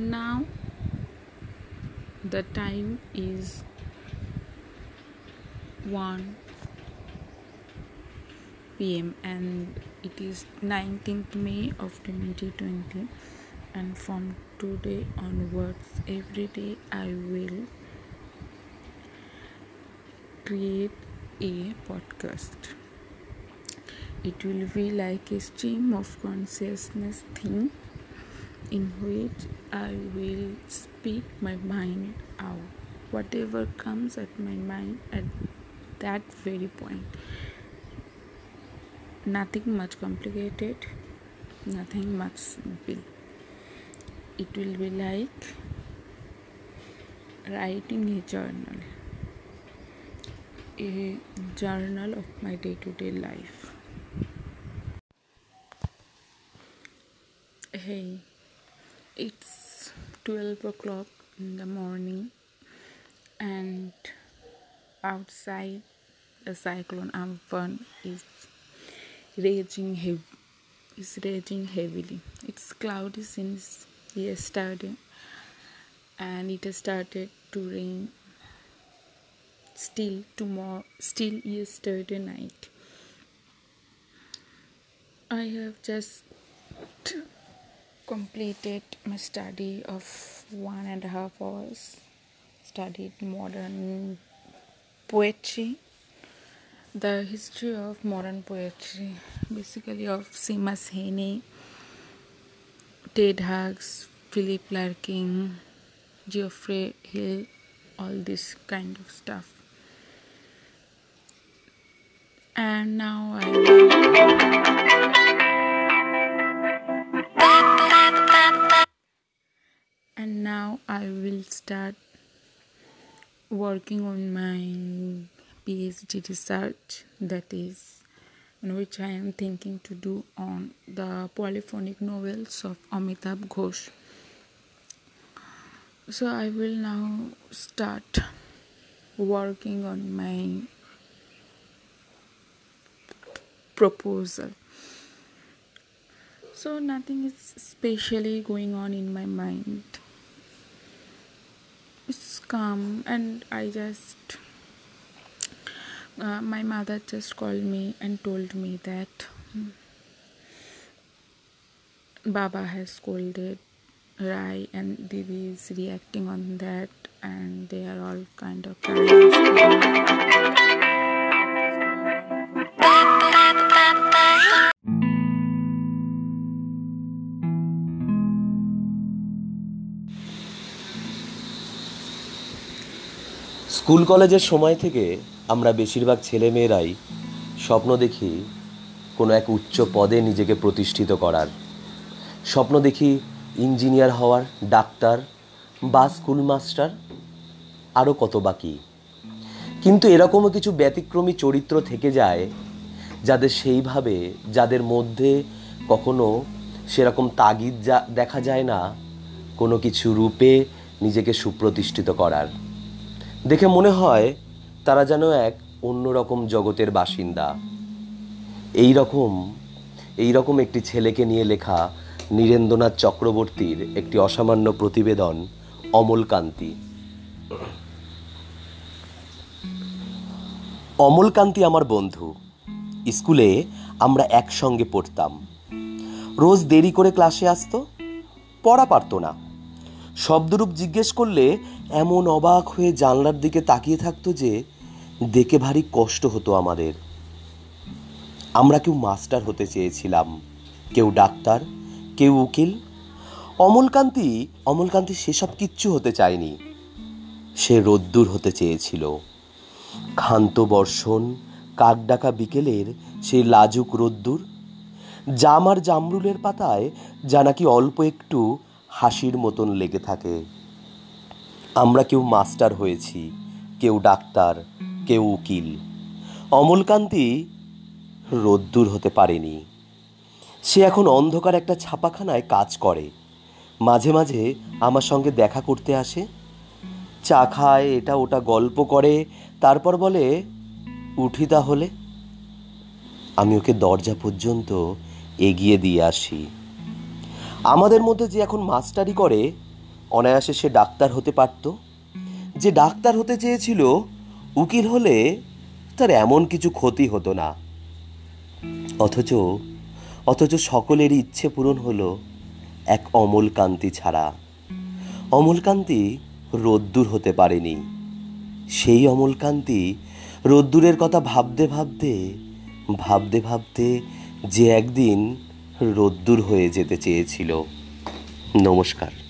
Now the time is 1 p.m. and it is 19th May of 2020, and from today onwards every day I will create a podcast. It will be like a stream of consciousness thing in which I will speak my mind out. Whatever comes at my mind at that very point. Nothing much complicated, nothing much simple. It will be like writing a journal. A journal of my day-to-day life. Hey, it's 12 o'clock in the morning and outside the cyclone Amphan is raging heavily. It's cloudy since yesterday and it has started to rain still yesterday night. I have just completed my study of 1.5 hours. Studied modern poetry, the history of modern poetry, basically of Seamus Heaney, Ted Hughes, Philip Larkin, Geoffrey Hill, all this kind of stuff. And now I will start working on my PhD research, that is, in which I am thinking to do on the polyphonic novels of Amitabh Ghosh. So I will now start working on my proposal. So nothing is specially going on in my mind. It's calm, and I just my mother just called me and told me that Baba has scolded Rai and Didi is reacting on that, and they are all kind of school কলেজের সময় থেকে আমরা বেশিরভাগ ছেলেমেয়েরাই স্বপ্ন দেখি কোনো এক উচ্চ পদে নিজেকে প্রতিষ্ঠিত করার, স্বপ্ন দেখি ইঞ্জিনিয়ার হওয়ার, ডাক্তার বা স্কুল মাস্টার, আরও কত বাকি। কিন্তু এরকমও কিছু ব্যতিক্রমী চরিত্র থেকে যায় যাদের মধ্যে কখনো সেরকম তাগিদ দেখা যায় না কোনো কিছু রূপে নিজেকে সুপ্রতিষ্ঠিত করার। দেখে মনে হয় তারা যেন এক অন্যরকম জগতের বাসিন্দা। এই রকম একটি ছেলেকে নিয়ে লেখা নীরেন্দ্রনাথ চক্রবর্তীর একটি অসামান্য প্রতিবেদন অমলকান্তি আমার বন্ধু। স্কুলে আমরা একসঙ্গে পড়তাম। রোজ দেরি করে ক্লাসে আসতো, পড়া পারতো না। শব্দরূপ জিজ্ঞেস করলে এমন অবাক হয়ে জানলার দিকে তাকিয়ে থাকতো যে দেখে ভারী কষ্ট হতো আমাদের। আমরা কেউ মাস্টার হতে চেয়েছিলাম, কেউ ডাক্তার, কেউ উকিল। অমলকান্তি সেসব কিচ্ছু হতে চায়নি। সে রোদ্দুর হতে চেয়েছিল। ক্ষান্ত বর্ষণ, কাকডাকা বিকেলের সেই লাজুক রোদ্দুর, জামার জামরুলের পাতায় যা নাকি অল্প একটু হাসির মতন লেগে থাকে। আমরা কেউ মাস্টার হয়েছি, কেউ ডাক্তার, কেউ উকিল। অমলকান্তি রোদ্দুর হতে পারেনি। সে এখন অন্ধকার একটা ছাপাখানায় কাজ করে। মাঝে মাঝে আমার সঙ্গে দেখা করতে আসে, চা খায়, এটা ওটা গল্প করে, তারপর বলে, উঠি তাহলে। আমি ওকে দরজা পর্যন্ত এগিয়ে দিয়ে আসি। আমাদের মধ্যে যে এখন মাস্টারি করে অনায়াসে সে ডাক্তার হতে পারত। যে ডাক্তার হতে চেয়েছিল উকিল হলে তার এমন কিছু ক্ষতি হতো না। অথচ সকলেরই ইচ্ছে পূরণ হলো এক অমলকান্তি ছাড়া। অমলকান্তি রোদ্দুর হতে পারেনি। সেই অমলকান্তি রোদ্দুরের কথা ভাবতে ভাবতে ভাবতে ভাবতে যে একদিন রোদ্দুর হয়ে যেতে চেয়েছিল। নমস্কার।